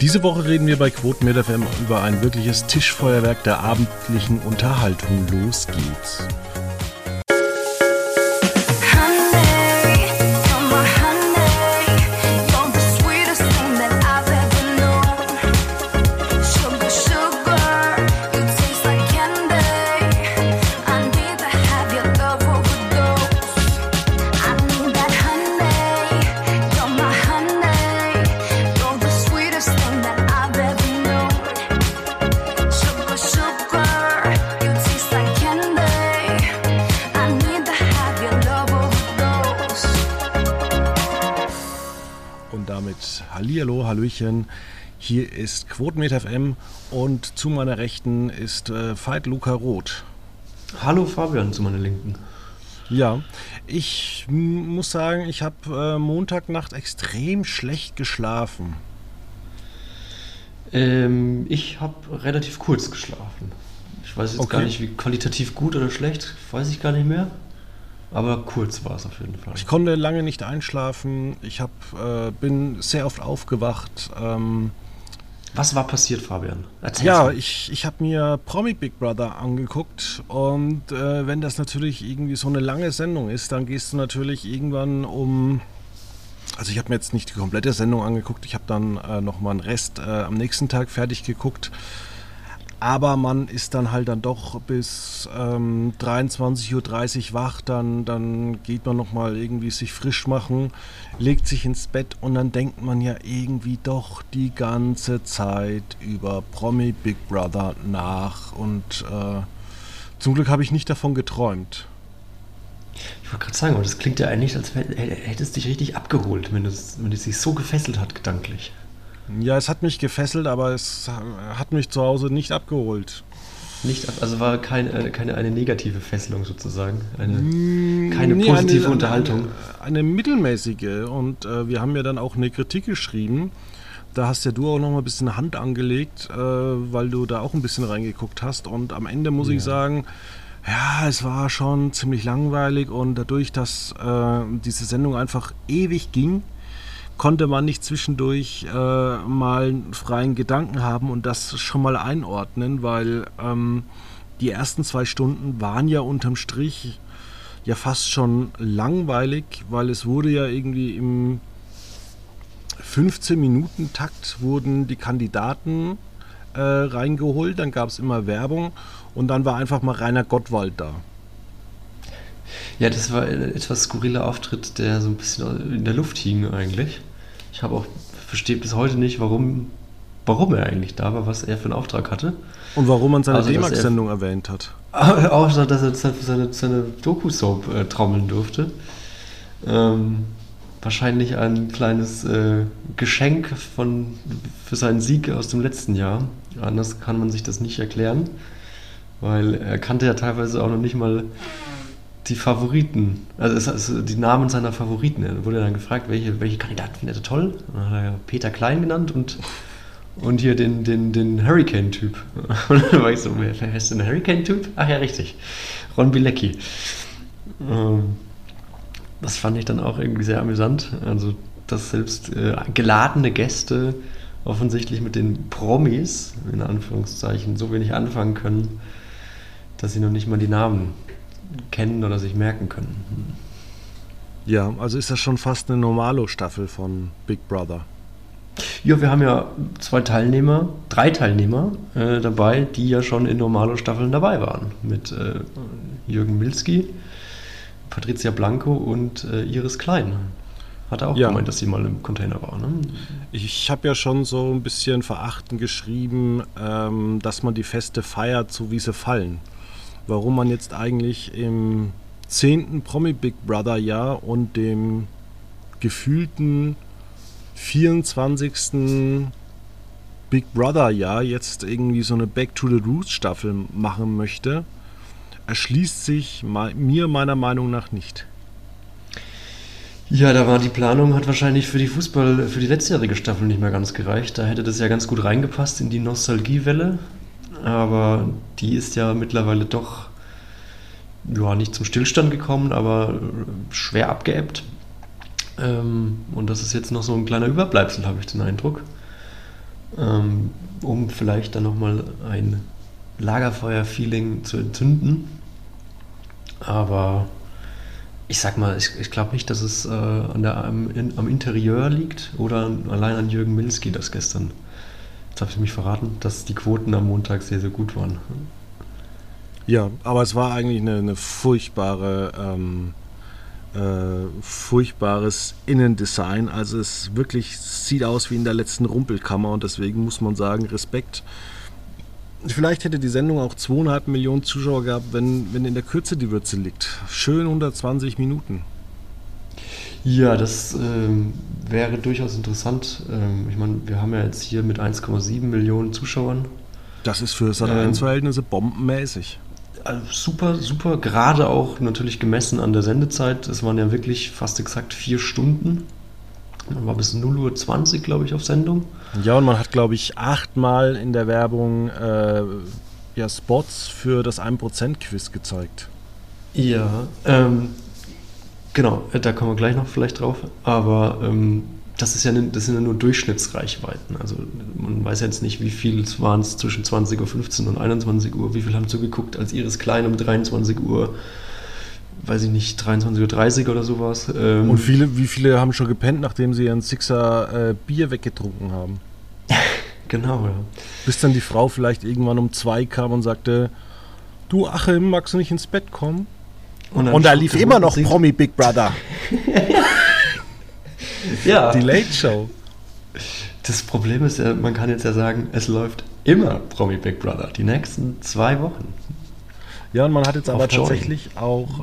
Diese Woche reden wir bei Quotenmeter FM über ein wirkliches Tischfeuerwerk der abendlichen Unterhaltung. Los geht's. Hallihallo, Hallöchen, hier ist Quotenmeter FM und zu meiner Rechten ist Veit Luca Roth. Hallo Fabian, zu meiner Linken. Ja, ich muss sagen, ich habe Montagnacht extrem schlecht geschlafen. Ich habe relativ kurz geschlafen. Ich weiß jetzt gar nicht, wie qualitativ gut oder schlecht, weiß ich gar nicht mehr. Aber kurz war es auf jeden Fall. Ich konnte lange nicht einschlafen. Ich bin sehr oft aufgewacht. Was war passiert, Fabian? Erzähl's mal. Ich habe mir Promi Big Brother angeguckt. Und wenn das natürlich irgendwie so eine lange Sendung ist, dann gehst du natürlich irgendwann um... Also ich habe mir jetzt nicht die komplette Sendung angeguckt. Ich habe dann nochmal einen Rest am nächsten Tag fertig geguckt. Aber man ist dann halt dann doch bis 23.30 Uhr wach, dann geht man nochmal irgendwie sich frisch machen, legt sich ins Bett und dann denkt man ja irgendwie doch die ganze Zeit über Promi Big Brother nach. Und zum Glück habe ich nicht davon geträumt. Ich wollte gerade sagen, aber das klingt ja eigentlich, als hättest du dich richtig abgeholt, wenn es dich so gefesselt hat gedanklich. Ja, es hat mich gefesselt, aber es hat mich zu Hause nicht abgeholt. Also war keine negative Fesselung sozusagen, keine positive Unterhaltung. Eine mittelmäßige, und wir haben ja dann auch eine Kritik geschrieben. Da hast ja du auch noch mal ein bisschen Hand angelegt, weil du da auch ein bisschen reingeguckt hast. Und am Ende muss ich sagen, ja, es war schon ziemlich langweilig, und dadurch, dass diese Sendung einfach ewig ging, konnte man nicht zwischendurch mal einen freien Gedanken haben und das schon mal einordnen, weil die ersten 2 Stunden waren ja unterm Strich ja fast schon langweilig, weil es wurde ja irgendwie im 15-Minuten-Takt wurden die Kandidaten reingeholt, dann gab es immer Werbung und dann war einfach mal Rainer Gottwald da. Ja, das war ein etwas skurriler Auftritt, der so ein bisschen in der Luft hing eigentlich. Ich verstehe bis heute nicht, warum er eigentlich da war, was er für einen Auftrag hatte. Und warum man seine D-Max-Sendung erwähnt hat. Auch, dass er seine Doku-Soap trommeln durfte. Wahrscheinlich ein kleines Geschenk für seinen Sieg aus dem letzten Jahr. Anders kann man sich das nicht erklären, weil er kannte ja teilweise auch noch nicht mal... die Favoriten, also die Namen seiner Favoriten. Er wurde dann gefragt, welche Kandidaten findet er toll? Und dann hat er Peter Klein genannt und hier den Hurricane-Typ. Und dann war ich so, wer ist denn der Hurricane-Typ? Ach ja, richtig. Ron Bielecki. Das fand ich dann auch irgendwie sehr amüsant. Also, dass selbst geladene Gäste offensichtlich mit den Promis, in Anführungszeichen, so wenig anfangen können, dass sie noch nicht mal die Namen kennen oder sich merken können. Ja, also ist das schon fast eine Normalo-Staffel von Big Brother. Ja, wir haben ja 3 Teilnehmer dabei, die ja schon in Normalo-Staffeln dabei waren. Mit Jürgen Milski, Patricia Blanco und Iris Klein. Hat er auch gemeint, dass sie mal im Container war, ne? Ich habe ja schon so ein bisschen verachtend geschrieben, dass man die Feste feiert, so wie sie fallen. Warum man jetzt eigentlich im 10. Promi-Big Brother-Jahr und dem gefühlten 24. Big Brother-Jahr jetzt irgendwie so eine Back-to-the-Roots-Staffel machen möchte, erschließt sich mir meiner Meinung nach nicht. Ja, da war die Planung, hat wahrscheinlich für die letztjährige Staffel nicht mehr ganz gereicht. Da hätte das ja ganz gut reingepasst in die Nostalgiewelle. Aber die ist ja mittlerweile doch nicht zum Stillstand gekommen, aber schwer abgeebbt. Und das ist jetzt noch so ein kleiner Überbleibsel, habe ich den Eindruck. um vielleicht dann nochmal ein Lagerfeuer-Feeling zu entzünden. Aber ich sag mal, ich glaube nicht, dass es am Interieur liegt oder allein an Jürgen Milski, das gestern, jetzt habe ich mich verraten, dass die Quoten am Montag sehr, sehr gut waren. Ja, aber es war eigentlich eine furchtbare, furchtbares Innendesign. Also es wirklich sieht aus wie in der letzten Rumpelkammer und deswegen muss man sagen, Respekt. Vielleicht hätte die Sendung auch 2,5 Millionen Zuschauer gehabt, wenn in der Kürze die Würze liegt. Schön 120 Minuten. Ja, das wäre durchaus interessant. Ich meine, wir haben ja jetzt hier mit 1,7 Millionen Zuschauern. Das ist für Sat.1-Verhältnisse bombenmäßig. Also super, super. Gerade auch natürlich gemessen an der Sendezeit. Es waren ja wirklich fast exakt 4 Stunden. Man war bis 0:20 Uhr, glaube ich, auf Sendung. Ja, und man hat, glaube ich, 8-mal in der Werbung Spots für das 1%-Quiz gezeigt. Ja, genau, da kommen wir gleich noch vielleicht drauf. Aber das sind ja nur Durchschnittsreichweiten. Also man weiß jetzt nicht, wie viel waren es zwischen 20.15 Uhr und 21 Uhr. Wie viel haben zugeguckt, als Iris Klein um 23 Uhr... weiß ich nicht, 23.30 Uhr oder sowas. Und wie viele haben schon gepennt, nachdem sie ihren Sixer Bier weggetrunken haben? Genau, ja. Bis dann die Frau vielleicht irgendwann um 2 kam und sagte, du Achim, magst du nicht ins Bett kommen? Und da lief immer noch Promi Big Brother. Ja. Die Late Show. Das Problem ist ja, man kann jetzt ja sagen, es läuft immer Promi Big Brother, die nächsten 2 Wochen. Ja, und man hat jetzt aber tatsächlich auch,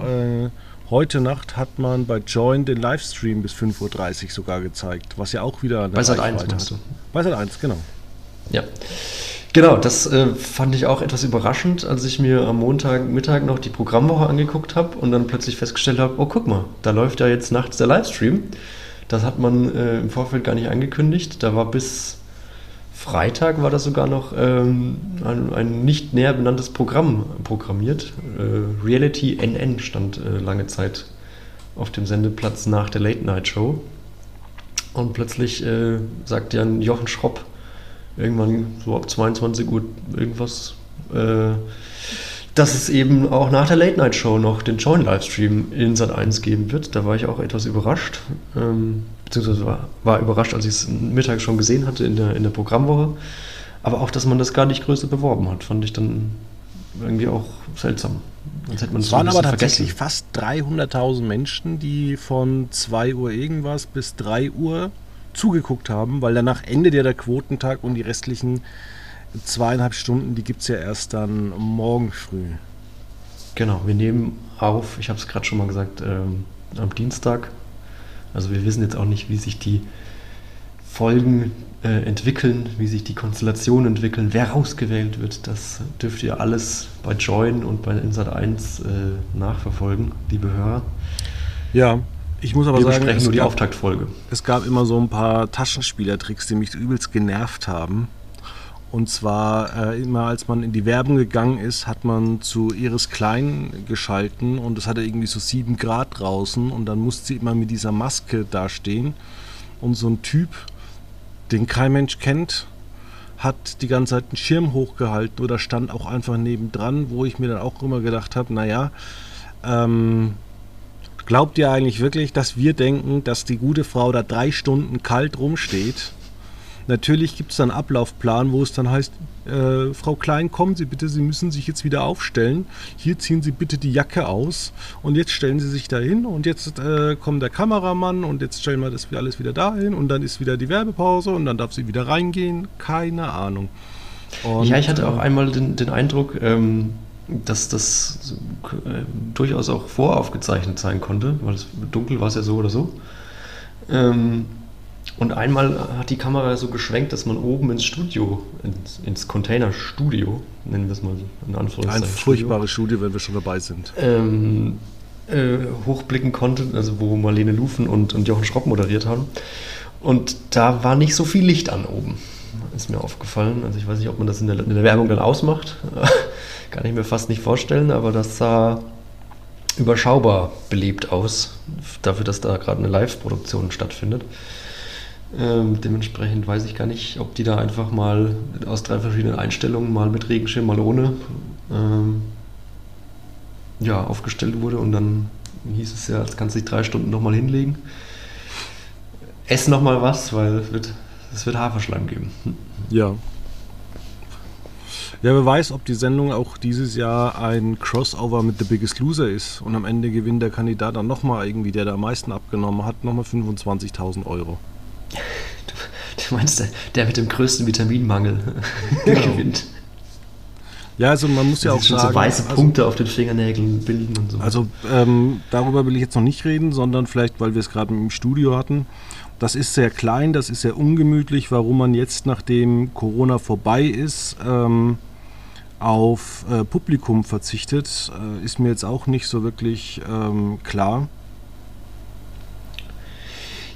heute Nacht hat man bei Joyn den Livestream bis 5.30 Uhr sogar gezeigt, was ja auch wieder... Bei Sat.1 machst du. Bei Sat.1, genau. Ja, genau, das fand ich auch etwas überraschend, als ich mir am Montagmittag noch die Programmwoche angeguckt habe und dann plötzlich festgestellt habe, oh guck mal, da läuft ja jetzt nachts der Livestream. Das hat man im Vorfeld gar nicht angekündigt, da war bis... Freitag war das sogar noch ein nicht näher benanntes Programm programmiert. Reality NN stand lange Zeit auf dem Sendeplatz nach der Late Night Show. Und plötzlich sagt dann Jochen Schropp irgendwann so ab 22 Uhr irgendwas, dass es eben auch nach der Late Night Show noch den Joyn-Livestream in Sat.1 geben wird. Da war ich auch etwas überrascht. Beziehungsweise war überrascht, als ich es mittags schon gesehen hatte in der Programmwoche. Aber auch, dass man das gar nicht größer beworben hat, fand ich dann irgendwie auch seltsam. Als hätte man es waren aber tatsächlich vergessen. Fast 300.000 Menschen, die von 2 Uhr irgendwas bis 3 Uhr zugeguckt haben, weil danach endet ja der Quotentag und die restlichen 2,5 Stunden, die gibt es ja erst dann morgen früh. Genau, wir nehmen auf, ich habe es gerade schon mal gesagt, am Dienstag. Also wir wissen jetzt auch nicht, wie sich die Folgen entwickeln, wie sich die Konstellationen entwickeln, wer rausgewählt wird. Das dürft ihr alles bei Joyn und bei Sat.1 nachverfolgen, liebe Hörer. Ja, ich muss aber wir sagen, besprechen nur die Auftaktfolge. Es gab immer so ein paar Taschenspielertricks, die mich übelst genervt haben. Und zwar immer, als man in die Werbung gegangen ist, hat man zu Iris Klein geschalten und es hatte irgendwie so 7 Grad draußen und dann musste sie immer mit dieser Maske dastehen. Und so ein Typ, den kein Mensch kennt, hat die ganze Zeit einen Schirm hochgehalten oder stand auch einfach nebendran, wo ich mir dann auch immer gedacht habe, naja, glaubt ihr eigentlich wirklich, dass wir denken, dass die gute Frau da 3 Stunden kalt rumsteht? Natürlich gibt es dann einen Ablaufplan, wo es dann heißt, Frau Klein, kommen Sie bitte, Sie müssen sich jetzt wieder aufstellen. Hier ziehen Sie bitte die Jacke aus und jetzt stellen Sie sich da hin und jetzt kommt der Kameramann und jetzt stellen wir das alles wieder dahin und dann ist wieder die Werbepause und dann darf sie wieder reingehen. Keine Ahnung. Und ja, ich hatte auch einmal den Eindruck, dass das durchaus auch voraufgezeichnet sein konnte, weil es dunkel war es ja so oder so. Und einmal hat die Kamera so geschwenkt, dass man oben ins Studio, ins Containerstudio, nennen wir es mal in Anführungszeichen. Ein furchtbares Studio, wenn wir schon dabei sind. Hochblicken konnte, also wo Marlene Lufen und Jochen Schropp moderiert haben. Und da war nicht so viel Licht an oben, ist mir aufgefallen. Also ich weiß nicht, ob man das in der Werbung dann ausmacht. Kann ich mir fast nicht vorstellen, aber das sah überschaubar belebt aus, dafür, dass da gerade eine Live-Produktion stattfindet. Dementsprechend weiß ich gar nicht, ob die da einfach mal aus drei verschiedenen Einstellungen, mal mit Regenschirm, mal ohne, ja, aufgestellt wurde. Und dann hieß es ja, das kannst du dich 3 Stunden nochmal hinlegen. Ess nochmal was, weil es wird Haferschleim geben. Ja. Ja, wer weiß, ob die Sendung auch dieses Jahr ein Crossover mit The Biggest Loser ist und am Ende gewinnt der Kandidat dann nochmal irgendwie, der da am meisten abgenommen hat, nochmal 25.000 €. Du meinst, der mit dem größten Vitaminmangel gewinnt. Ja, also man muss ja auch schon sagen, so weiße Punkte auf den Fingernägeln bilden und so. Also darüber will ich jetzt noch nicht reden, sondern vielleicht, weil wir es gerade im Studio hatten. Das ist sehr klein, das ist sehr ungemütlich, warum man jetzt, nachdem Corona vorbei ist, auf Publikum verzichtet, ist mir jetzt auch nicht so wirklich klar.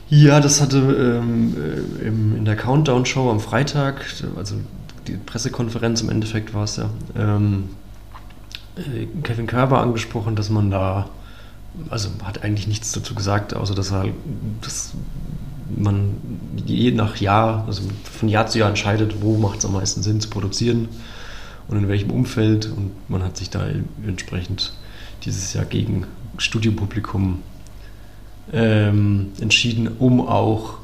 Ja, das hatte in der Countdown-Show am Freitag, also die Pressekonferenz im Endeffekt war es ja, Kevin Körber angesprochen, dass man da, also hat eigentlich nichts dazu gesagt, außer dass man je nach Jahr, also von Jahr zu Jahr entscheidet, wo macht es am meisten Sinn zu produzieren und in welchem Umfeld, und man hat sich da entsprechend dieses Jahr gegen Studiopublikum entschieden, um auch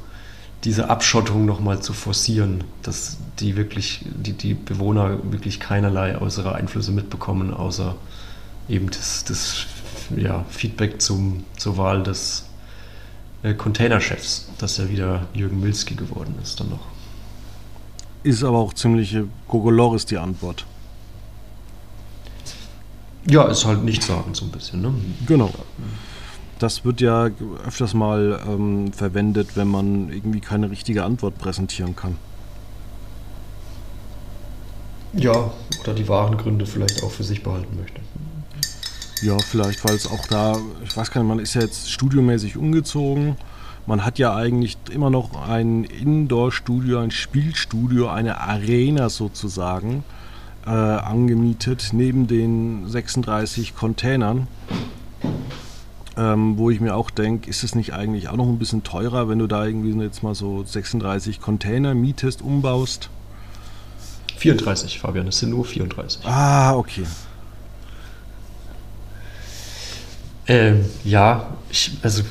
diese Abschottung nochmal zu forcieren, dass die Bewohner wirklich keinerlei äußere Einflüsse mitbekommen, außer eben das Feedback zur Wahl des Containerchefs, dass ja wieder Jürgen Milski geworden ist dann noch. Ist aber auch ziemliche Gogoloris die Antwort. Ja, ist halt nichtssagend so ein bisschen, ne? Genau. Das wird ja öfters mal verwendet, wenn man irgendwie keine richtige Antwort präsentieren kann. Ja, oder die wahren Gründe vielleicht auch für sich behalten möchte. Ja, vielleicht, weil es auch da, ich weiß gar nicht, man ist ja jetzt studiomäßig umgezogen. Man hat ja eigentlich immer noch ein Indoor-Studio, ein Spielstudio, eine Arena sozusagen angemietet, neben den 36 Containern. Wo ich mir auch denke, ist es nicht eigentlich auch noch ein bisschen teurer, wenn du da irgendwie jetzt mal so 36 Container mietest, umbaust? 34, Fabian, es sind nur 34. Ah, okay. Ja, also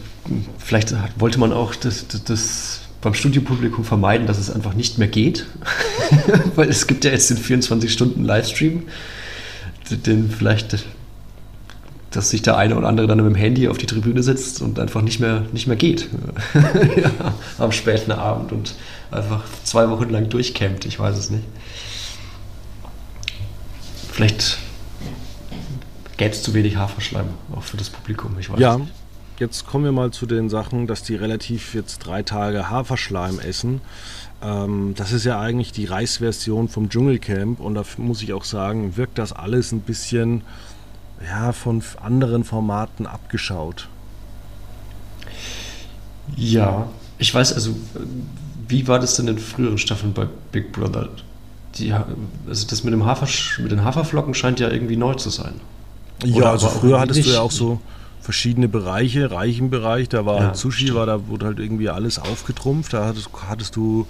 vielleicht wollte man auch das beim Studiopublikum vermeiden, dass es einfach nicht mehr geht, weil es gibt ja jetzt den 24-Stunden-Livestream, den vielleicht... dass sich der eine oder andere dann mit dem Handy auf die Tribüne sitzt und einfach nicht mehr geht ja, am späten Abend und einfach 2 Wochen lang durchcampt, ich weiß es nicht. Vielleicht gäbe es zu wenig Haferschleim, auch für das Publikum, ich weiß es nicht. Jetzt kommen wir mal zu den Sachen, dass die relativ jetzt 3 Tage Haferschleim essen. Das ist ja eigentlich die Reisversion vom Dschungelcamp und da muss ich auch sagen, wirkt das alles ein bisschen... ja, von anderen Formaten abgeschaut. Ja, ich weiß, also, wie war das denn in den früheren Staffeln bei Big Brother? Also das mit den Haferflocken scheint ja irgendwie neu zu sein. Ja, oder also früher hattest du ja auch so verschiedene Bereiche, Reichenbereich, da war halt Sushi, stimmt. Da wurde halt irgendwie alles aufgetrumpft, da hattest du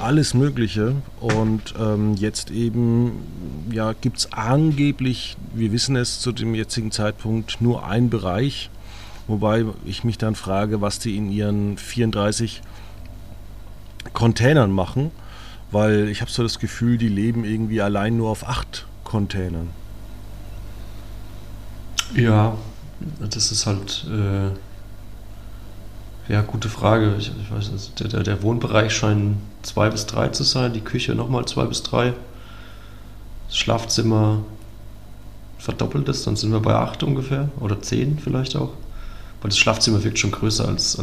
alles Mögliche und jetzt eben gibt es angeblich, wir wissen es zu dem jetzigen Zeitpunkt, nur einen Bereich, wobei ich mich dann frage, was die in ihren 34 Containern machen, weil ich habe so das Gefühl, die leben irgendwie allein nur auf 8 Containern. Ja, das ist halt... ja, gute Frage. Ich weiß nicht, der Wohnbereich scheint 2 bis 3 zu sein, die Küche nochmal 2 bis 3, das Schlafzimmer verdoppelt es, dann sind wir bei 8 ungefähr oder 10 vielleicht auch, weil das Schlafzimmer wirkt schon größer als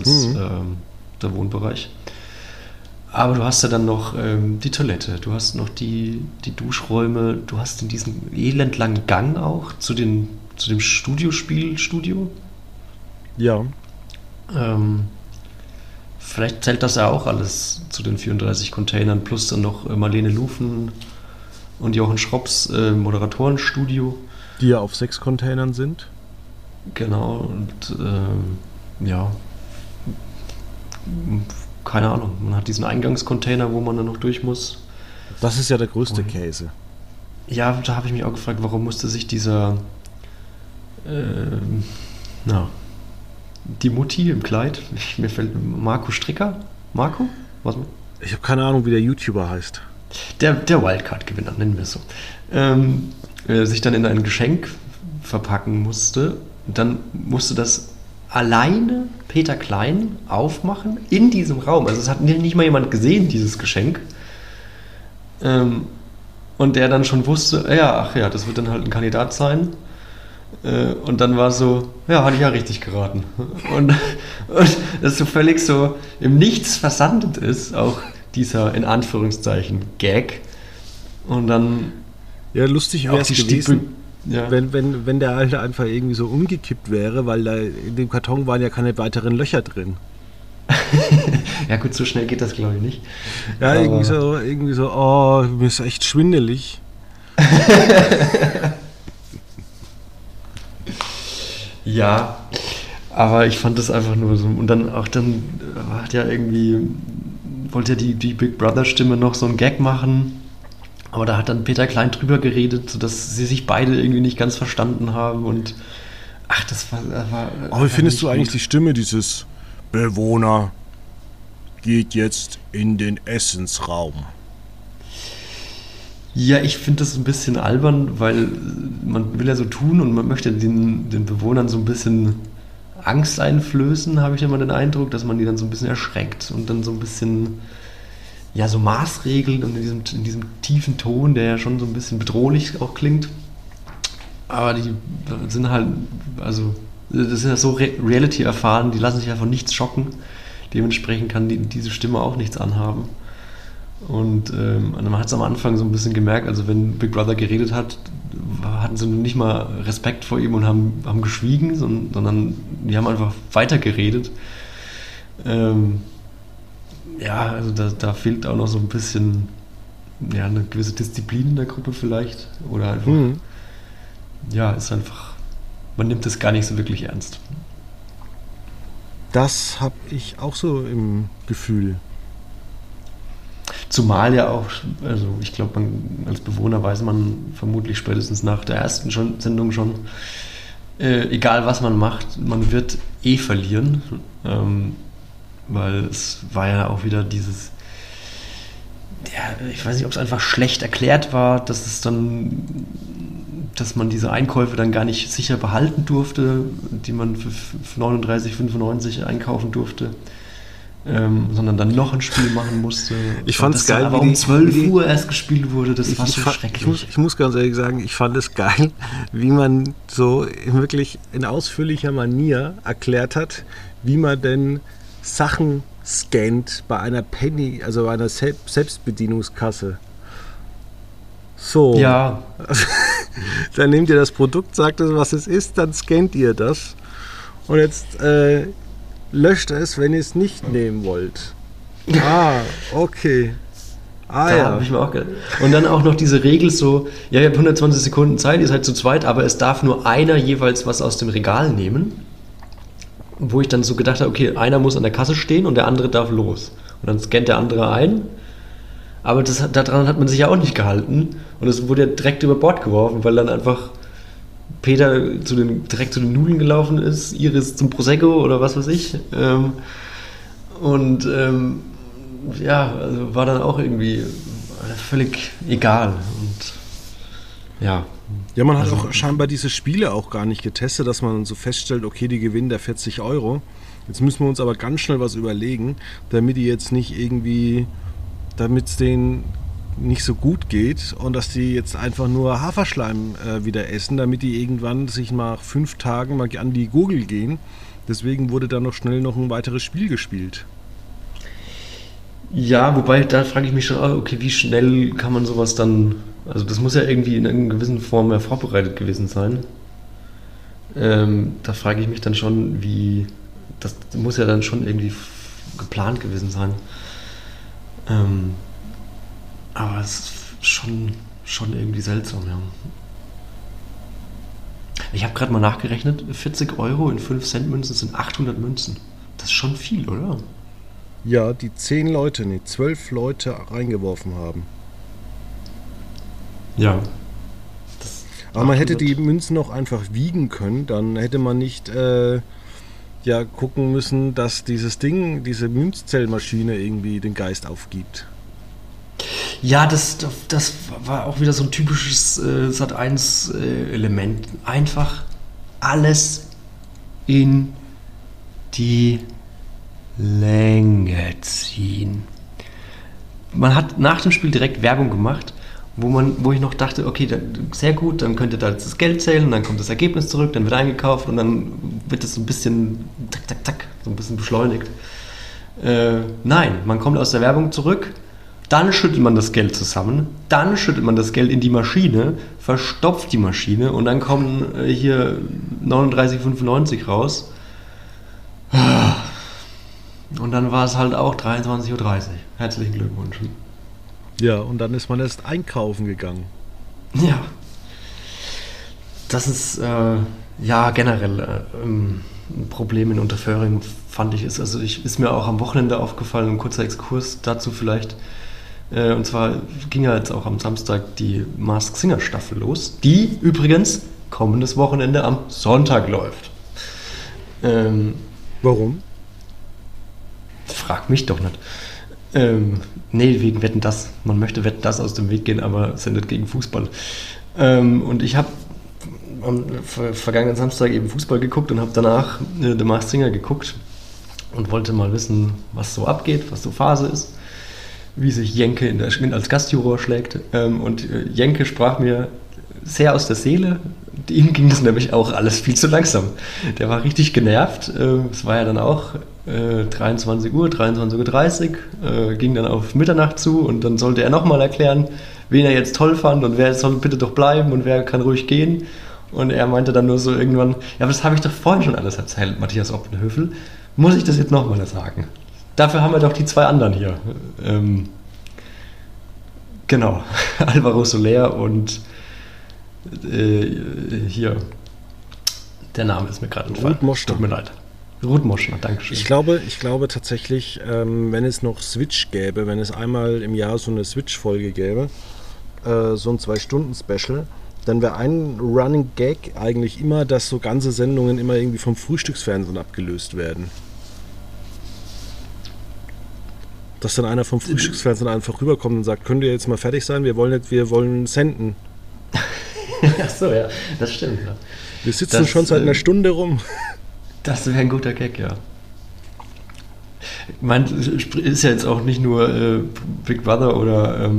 der Wohnbereich. Aber du hast ja dann noch die Toilette, du hast noch die Duschräume, du hast in diesem elendlangen Gang auch zu dem Studiospielstudio. Ja. Vielleicht zählt das ja auch alles zu den 34 Containern, plus dann noch Marlene Lufen und Jochen Schropps Moderatorenstudio. Die ja auf 6 Containern sind. Genau, und keine Ahnung, man hat diesen Eingangscontainer, wo man dann noch durch muss. Das ist ja der größte Käse. Ja, da habe ich mich auch gefragt, warum musste sich dieser die Mutti im Kleid, mir fällt Marco Stricker? Marco? Was? Ich habe keine Ahnung, wie der YouTuber heißt. Der Wildcard-Gewinner, nennen wir es so. Sich dann in ein Geschenk verpacken musste. Dann musste das alleine Peter Klein aufmachen in diesem Raum. Also es hat nicht mal jemand gesehen, dieses Geschenk. Und der dann schon wusste, das wird dann halt ein Kandidat sein. Und dann war es so, hatte ich ja richtig geraten. Und das so völlig so im Nichts versandet ist, auch dieser, in Anführungszeichen, Gag. Und dann... Ja, lustig wäre es gewesen, wenn der alte einfach irgendwie so umgekippt wäre, weil da in dem Karton waren ja keine weiteren Löcher drin. Ja gut, so schnell geht das, glaube ich, nicht. Ja, irgendwie so, oh, mir ist echt schwindelig. Ja, aber ich fand das einfach nur so. Und dann hat ja irgendwie, wollte ja die Big Brother-Stimme noch so einen Gag machen. Aber da hat dann Peter Klein drüber geredet, sodass sie sich beide irgendwie nicht ganz verstanden haben. Und das war aber wie findest du eigentlich die Stimme dieses Bewohner geht jetzt in den Essensraum? Ja, ich finde das ein bisschen albern, weil man will ja so tun und man möchte den Bewohnern so ein bisschen Angst einflößen, habe ich immer den Eindruck, dass man die dann so ein bisschen erschreckt und dann so ein bisschen... Ja, so Maßregeln und in diesem tiefen Ton, der ja schon so ein bisschen bedrohlich auch klingt. Aber die sind halt, also, das sind ja so Reality erfahren, die lassen sich einfach nichts schocken. Dementsprechend kann diese Stimme auch nichts anhaben. Und man hat es am Anfang so ein bisschen gemerkt, also wenn Big Brother geredet hat, hatten sie nicht mal Respekt vor ihm und haben geschwiegen, sondern die haben einfach weiter geredet. Ja, also da fehlt auch noch so ein bisschen eine gewisse Disziplin in der Gruppe vielleicht. Oder einfach, ist einfach, man nimmt das gar nicht so wirklich ernst. Das habe ich auch so im Gefühl. Zumal ja auch, also ich glaube, man als Bewohner weiß man vermutlich spätestens nach der ersten Sendung schon, egal was man macht, man wird eh verlieren. Weil es war ja auch wieder dieses, ich weiß nicht, ob es einfach schlecht erklärt war, dass man diese Einkäufe dann gar nicht sicher behalten durfte, die man für 39,95 einkaufen durfte, sondern dann noch ein Spiel machen musste. Ich fand es geil, aber um 12 Uhr erst gespielt wurde, das war so schrecklich. Ich muss ganz ehrlich sagen, ich fand es geil, wie man so wirklich in ausführlicher Manier erklärt hat, wie man denn Sachen scannt bei einer Penny, also bei einer Selbstbedienungskasse. So. Ja. Dann nehmt ihr das Produkt, sagt es, was es ist, dann scannt ihr das. Und jetzt löscht es, wenn ihr es nicht nehmen wollt. Ah, okay. Habe ich mir auch gedacht. Und dann auch noch diese Regel so, ihr habt 120 Sekunden Zeit, ihr seid zu zweit, aber es darf nur einer jeweils was aus dem Regal nehmen. Wo ich dann so gedacht habe, okay, einer muss an der Kasse stehen und der andere darf los. Und dann scannt der andere ein. Aber daran hat man sich ja auch nicht gehalten. Und es wurde ja direkt über Bord geworfen, weil dann einfach Peter direkt zu den Nudeln gelaufen ist, Iris zum Prosecco oder was weiß ich. Also war dann auch irgendwie völlig egal. Ja, man hat auch scheinbar diese Spiele auch gar nicht getestet, dass man so feststellt, okay, die gewinnen da 40 Euro. Jetzt müssen wir uns aber ganz schnell was überlegen, damit es denen nicht so gut geht und dass die jetzt einfach nur Haferschleim wieder essen, damit die irgendwann sich nach 5 Tagen mal an die Gurgel gehen. Deswegen wurde da noch schnell noch ein weiteres Spiel gespielt. Ja, wobei, da frage ich mich schon, okay, wie schnell kann man sowas dann... Also das muss ja irgendwie in einer gewissen Form mehr vorbereitet gewesen sein. Da frage ich mich dann schon, wie... Das muss ja dann schon irgendwie geplant gewesen sein. Aber es ist schon irgendwie seltsam, ja. Ich habe gerade mal nachgerechnet, 40 Euro in 5-Cent-Münzen sind 800 Münzen. Das ist schon viel, oder? Ja, die 12 Leute reingeworfen haben. Ja. Aber man hätte die Münzen auch einfach wiegen können, dann hätte man nicht ja, gucken müssen, dass dieses Ding, diese Münzzellmaschine irgendwie den Geist aufgibt. Ja, das war auch wieder so ein typisches Sat.1-Element. Einfach alles in die Länge ziehen. Man hat nach dem Spiel direkt Werbung gemacht, wo ich noch dachte, okay, sehr gut, dann könnte da das Geld zählen und dann kommt das Ergebnis zurück, dann wird eingekauft und dann wird das so ein bisschen tak, tak, tak, so ein bisschen beschleunigt. Nein, man kommt aus der Werbung zurück, dann schüttelt man das Geld zusammen, dann schüttelt man das Geld in die Maschine, verstopft die Maschine und dann kommen hier 39,95 raus. Und dann war es halt auch 23.30 Uhr. Herzlichen Glückwunsch. Ja, und dann ist man erst einkaufen gegangen. Ja. Das ist ja generell ein Problem in Unterföhring, fand ich es. Also ist mir auch am Wochenende aufgefallen, ein kurzer Exkurs dazu vielleicht. Und zwar ging ja jetzt auch am Samstag die Masked Singer Staffel los, die übrigens kommendes Wochenende am Sonntag läuft. Warum? Frag mich doch nicht. Nee, wegen Wetten, dass. Man möchte Wetten, dass aus dem Weg gehen, aber sendet gegen Fußball. Und ich habe am vergangenen Samstag eben Fußball geguckt und habe danach The Masked Singer geguckt und wollte mal wissen, was so abgeht, was so Phase ist, wie sich Jenke als Gastjuror schlägt. Und Jenke sprach mir sehr aus der Seele. Ihm ging das nämlich auch alles viel zu langsam. Der war richtig genervt. Es war ja dann auch 23 Uhr, 23.30 Uhr, ging dann auf Mitternacht zu und dann sollte er nochmal erklären, wen er jetzt toll fand und wer soll bitte doch bleiben und wer kann ruhig gehen. Und er meinte dann nur so irgendwann, ja, aber das habe ich doch vorhin schon alles erzählt, Matthias Oppenhövel. Muss ich das jetzt nochmal sagen? Dafür haben wir doch die zwei anderen hier. Genau, Alvaro Soler und hier, der Name ist mir gerade entfallen. Ruth Moschner. Tut mir leid. Ruth Moschner, dankeschön. Ich glaube tatsächlich, wenn es noch Switch gäbe, wenn es einmal im Jahr so eine Switch-Folge gäbe, so ein 2-Stunden-Special, dann wäre ein Running Gag eigentlich immer, dass so ganze Sendungen immer irgendwie vom Frühstücksfernsehen abgelöst werden. Dass dann einer vom Frühstücksfernsehen einfach rüberkommt und sagt, könnt ihr jetzt mal fertig sein? Wir wollen senden. Ach so, ja, das stimmt. Ja. Wir sitzen schon seit einer Stunde rum. Das wäre ein guter Gag, ja. Ich meine, ist ja jetzt auch nicht nur Big Brother oder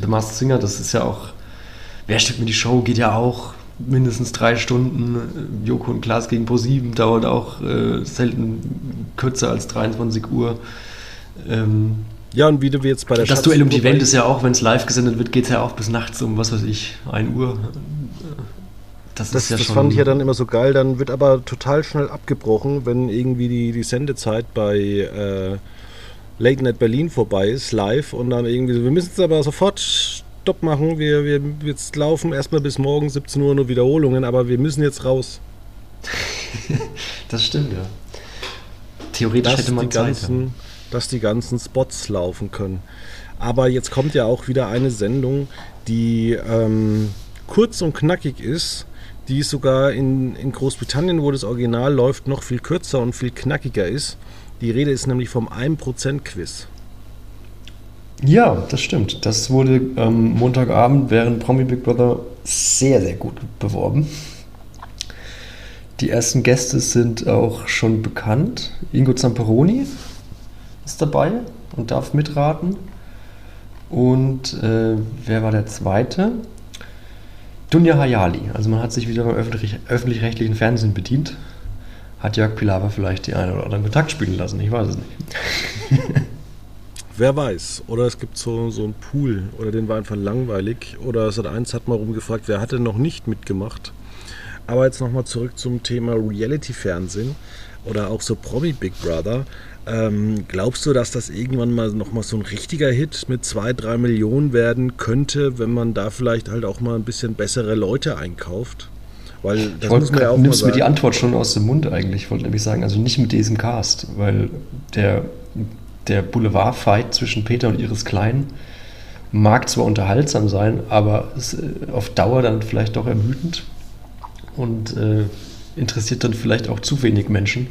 The Masked Singer, das ist ja auch, wer steckt mir die Show, geht ja auch mindestens 3 Stunden. Joko und Klaas gegen ProSieben dauert auch selten kürzer als 23 Uhr. Ja, und wie du jetzt bei der Das Duell um die Welt ist ja auch, wenn es live gesendet wird, geht es ja auch bis nachts um, was weiß ich, 1 Uhr. Das fand ich ja dann immer so geil, dann wird aber total schnell abgebrochen, wenn irgendwie die Sendezeit bei Late Night Berlin vorbei ist, live, und dann irgendwie so, wir müssen es aber sofort Stopp machen, wir jetzt laufen erstmal bis morgen 17 Uhr nur Wiederholungen, aber wir müssen jetzt raus. Das stimmt, ja. Theoretisch hätte man Zeit. Dass die ganzen Spots laufen können. Aber jetzt kommt ja auch wieder eine Sendung, die kurz und knackig ist, die ist sogar in Großbritannien, wo das Original läuft, noch viel kürzer und viel knackiger ist. Die Rede ist nämlich vom 1%-Quiz. Ja, das stimmt. Das wurde Montagabend während Promi Big Brother sehr, sehr gut beworben. Die ersten Gäste sind auch schon bekannt. Ingo Zamperoni ist dabei und darf mitraten. Und wer war der Zweite? Dunja Hayali. Also man hat sich wieder beim öffentlich-rechtlichen Fernsehen bedient. Hat Jörg Pilawa vielleicht die eine oder anderen Kontakt spielen lassen? Ich weiß es nicht. Wer weiß. Oder es gibt so einen Pool. Oder den war einfach langweilig. Oder Sat.1 hat mal rumgefragt, wer hatte noch nicht mitgemacht. Aber jetzt nochmal zurück zum Thema Reality-Fernsehen. Oder auch so Promi-Big Brother. Glaubst du, dass das irgendwann mal nochmal so ein richtiger Hit mit 2-3 Millionen werden könnte, wenn man da vielleicht halt auch mal ein bisschen bessere Leute einkauft? Weil das muss man ja auch mal sagen. Nimmst mir die Antwort schon aus dem Mund eigentlich, wollte ich nämlich sagen. Also nicht mit diesem Cast, weil der Boulevard-Fight zwischen Peter und Iris Klein mag zwar unterhaltsam sein, aber ist auf Dauer dann vielleicht doch ermüdend und interessiert dann vielleicht auch zu wenig Menschen,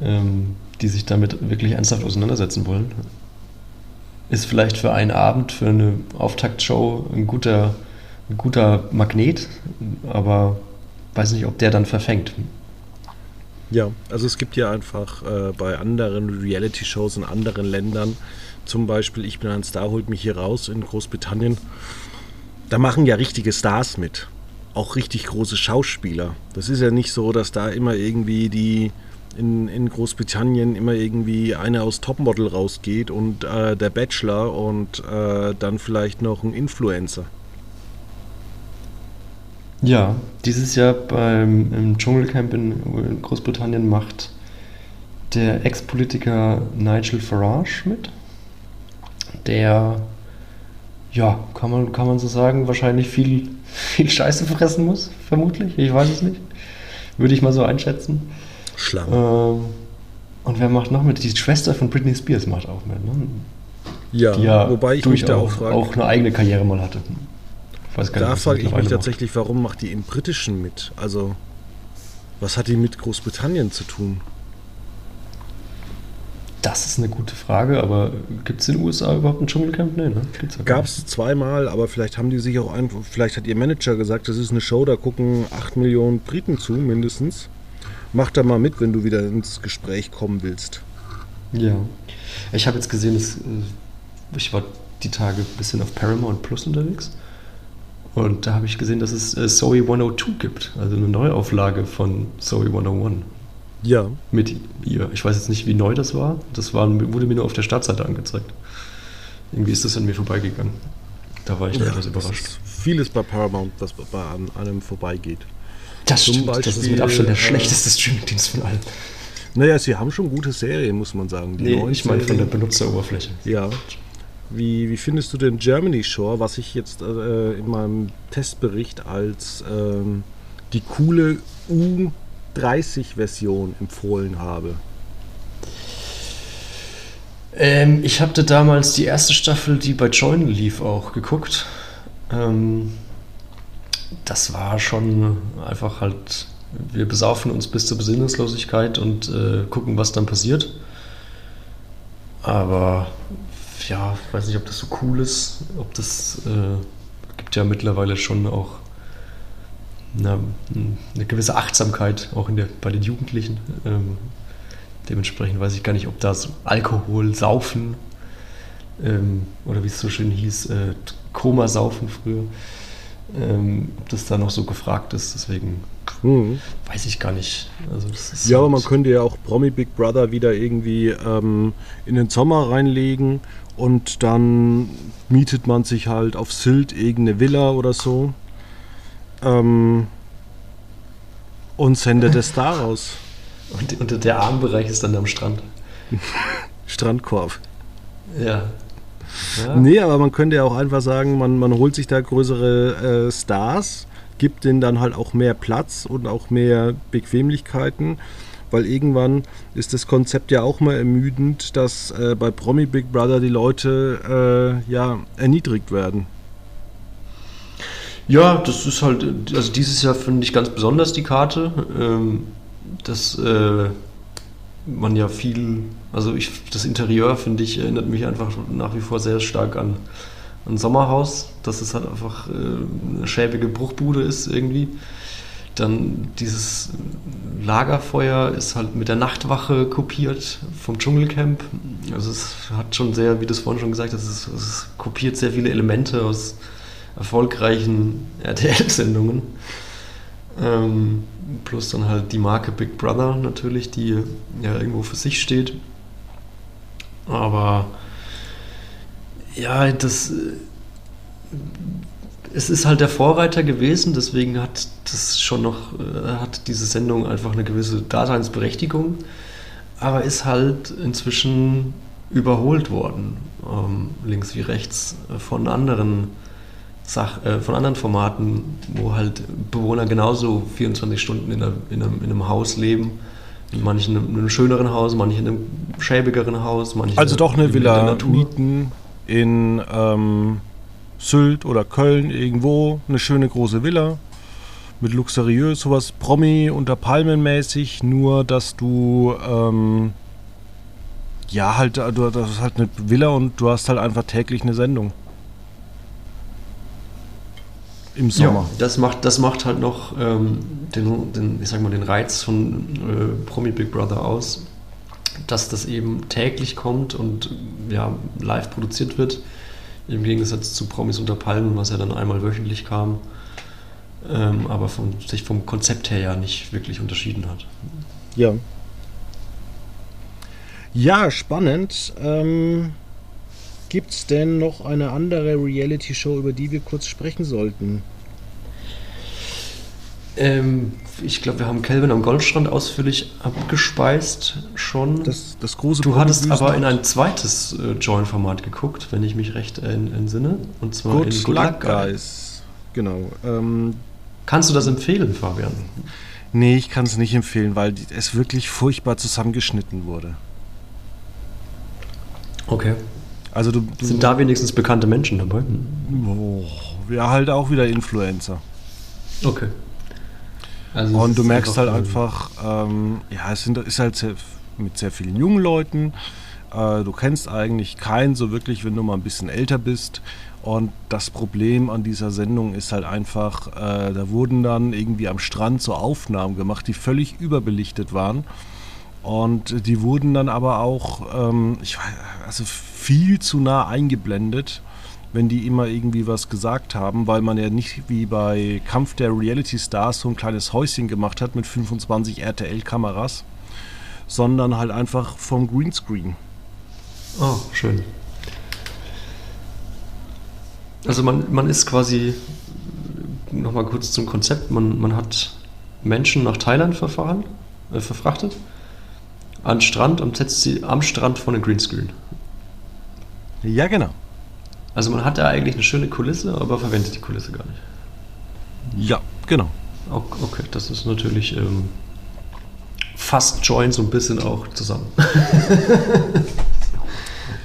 die sich damit wirklich ernsthaft auseinandersetzen wollen. Ist vielleicht für einen Abend, für eine Auftaktshow ein guter Magnet, aber weiß nicht, ob der dann verfängt. Ja, also es gibt ja einfach bei anderen Reality-Shows in anderen Ländern, zum Beispiel Ich bin ein Star, holt mich hier raus in Großbritannien, da machen ja richtige Stars mit, auch richtig große Schauspieler. Das ist ja nicht so, dass da immer irgendwie die in Großbritannien immer irgendwie einer aus Topmodel rausgeht und der Bachelor und dann vielleicht noch ein Influencer. Ja, dieses Jahr im Dschungelcamp in Großbritannien macht der Ex-Politiker Nigel Farage mit, der, ja, kann man so sagen, wahrscheinlich viel Scheiße fressen muss, vermutlich, ich weiß es nicht, würde ich mal so einschätzen. Schlamm. Und wer macht noch mit? Die Schwester von Britney Spears macht auch mit, ne? Ja, wobei ich mich da auch frage. Auch eine eigene Karriere mal hatte. Da frage ich mich tatsächlich, warum macht die im Britischen mit? Also, was hat die mit Großbritannien zu tun? Das ist eine gute Frage, aber gibt es in den USA überhaupt ein Dschungelcamp? Nee, ne? Gab es zweimal, aber vielleicht haben die sich auch einfach, vielleicht hat ihr Manager gesagt, das ist eine Show, da gucken 8 Millionen Briten zu, mindestens. Mach da mal mit, wenn du wieder ins Gespräch kommen willst. Ja. Ich habe jetzt gesehen, ich war die Tage ein bisschen auf Paramount Plus unterwegs. Und da habe ich gesehen, dass es Zoe 102 gibt, also eine Neuauflage von Zoe 101. Ja. Mit ihr. Ich weiß jetzt nicht, wie neu das war. Wurde mir nur auf der Startseite angezeigt. Irgendwie ist das an mir vorbeigegangen. Da war ich etwas überrascht. Vieles bei Paramount, was bei einem vorbeigeht. Das stimmt. Beispiel, das ist mit Abstand der schlechteste Streamingdienst von allen. Naja, sie haben schon gute Serien, muss man sagen. Ich meine von der Benutzeroberfläche. Ja. Wie findest du den Germany Shore, was ich jetzt in meinem Testbericht als die coole U30-Version empfohlen habe? Ich hatte damals die erste Staffel, die bei Joyn lief, auch geguckt. Das war schon einfach halt, wir besaufen uns bis zur Besinnungslosigkeit und gucken, was dann passiert. Aber ja, ich weiß nicht, ob das so cool ist, ob das gibt ja mittlerweile schon auch eine gewisse Achtsamkeit auch bei den Jugendlichen. Dementsprechend weiß ich gar nicht, ob da so Alkohol, Saufen oder wie es so schön hieß, Komasaufen früher, ob das da noch so gefragt ist, deswegen weiß ich gar nicht. Also das ist aber man könnte ja auch Promi Big Brother wieder irgendwie in den Sommer reinlegen. Und dann mietet man sich halt auf Sylt irgendeine Villa oder so und sendet es da raus. Und der Armbereich ist dann am Strand. Strandkorb. Ja. Ja. Nee, aber man könnte ja auch einfach sagen, man holt sich da größere Stars, gibt denen dann halt auch mehr Platz und auch mehr Bequemlichkeiten. Weil irgendwann ist das Konzept ja auch mal ermüdend, dass bei Promi Big Brother die Leute erniedrigt werden. Ja, das ist halt, also dieses Jahr finde ich ganz besonders die Karte, dass man ja viel, also das Interieur, finde ich, erinnert mich einfach nach wie vor sehr stark an ein Sommerhaus, dass es halt einfach eine schäbige Bruchbude ist irgendwie. Dann dieses Lagerfeuer ist halt mit der Nachtwache kopiert vom Dschungelcamp. Also es hat schon sehr, wie du es vorhin schon gesagt hast, es kopiert sehr viele Elemente aus erfolgreichen RTL-Sendungen. Plus dann halt die Marke Big Brother natürlich, die ja irgendwo für sich steht. Aber ja, es ist halt der Vorreiter gewesen, deswegen hat diese Sendung einfach eine gewisse Daseinsberechtigung, aber ist halt inzwischen überholt worden, links wie rechts, von anderen von anderen Formaten, wo halt Bewohner genauso 24 Stunden in einem Haus leben. Manche in einem schöneren Haus, manche in einem schäbigeren Haus. Manche also doch eine Villa mieten in Sylt oder Köln irgendwo. Eine schöne große Villa mit luxuriös, sowas Promi unter Palmen mäßig. Nur, dass du... das ist halt eine Villa und du hast halt einfach täglich eine Sendung. Im Sommer. Ja, das macht halt noch den Reiz von Promi Big Brother aus, dass das eben täglich kommt und ja, live produziert wird, im Gegensatz zu Promis unter Palmen, was ja dann einmal wöchentlich kam, aber sich vom Konzept her ja nicht wirklich unterschieden hat. Ja. Ja, spannend. Gibt es denn noch eine andere Reality-Show, über die wir kurz sprechen sollten? Ich glaube, wir haben Calvin am Goldstrand ausführlich abgespeist schon. Das große Du hattest aber in ein zweites Joyn-Format geguckt, wenn ich mich recht entsinne. Und zwar in Good Luck Guys. Genau. Kannst du das empfehlen, Fabian? Nee, ich kann es nicht empfehlen, weil es wirklich furchtbar zusammengeschnitten wurde. Okay. Also sind da wenigstens bekannte Menschen dabei? Oh, ja, halt auch wieder Influencer. Okay. Also und du merkst halt einfach, es ist halt mit sehr vielen jungen Leuten. Du kennst eigentlich keinen so wirklich, wenn du mal ein bisschen älter bist. Und das Problem an dieser Sendung ist halt einfach, da wurden dann irgendwie am Strand so Aufnahmen gemacht, die völlig überbelichtet waren. Und die wurden dann aber auch viel zu nah eingeblendet, wenn die immer irgendwie was gesagt haben, weil man ja nicht wie bei Kampf der Reality Stars so ein kleines Häuschen gemacht hat mit 25 RTL-Kameras, sondern halt einfach vom Greenscreen. Oh, schön. Also man ist quasi, nochmal kurz zum Konzept, man hat Menschen nach Thailand verfrachtet. An den Strand und setzt sie am Strand vor den Greenscreen. Ja, genau. Also man hat ja eigentlich eine schöne Kulisse, aber verwendet die Kulisse gar nicht. Ja, genau. Okay, das ist natürlich fast Joyn so ein bisschen auch zusammen.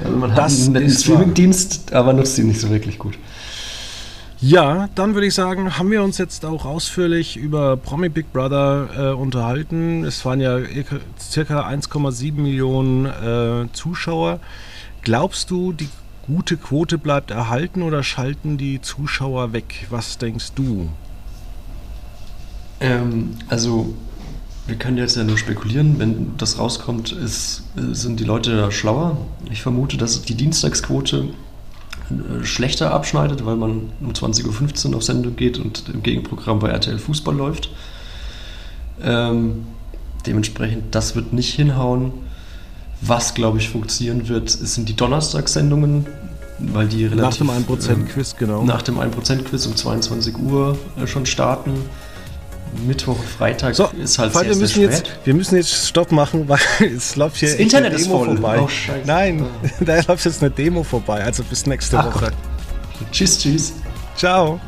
Also man hat einen Streaming-Dienst, aber nutzt ihn nicht so wirklich gut. Ja, dann würde ich sagen, haben wir uns jetzt auch ausführlich über Promi Big Brother unterhalten. Es waren ja circa 1,7 Millionen Zuschauer. Glaubst du, die gute Quote bleibt erhalten oder schalten die Zuschauer weg? Was denkst du? Also, wir können jetzt ja nur spekulieren. Wenn das rauskommt, sind die Leute ja schlauer. Ich vermute, dass die Dienstagsquote schlechter abschneidet, weil man um 20.15 Uhr auf Sendung geht und im Gegenprogramm bei RTL Fußball läuft. Dementsprechend, das wird nicht hinhauen. Was, glaube ich, funktionieren wird, sind die Donnerstagssendungen, weil die relativ... Nach dem 1%-Quiz, genau. Nach dem 1%-Quiz um 22 Uhr schon starten. Mittwoch und Freitag so, ist halt sehr, sehr spät. Wir müssen jetzt Stopp machen, weil es läuft hier das Internet ist voll. Vorbei. Oh, nein, da läuft jetzt eine Demo vorbei, also bis nächste Woche. Gott. Tschüss, tschüss. Ciao.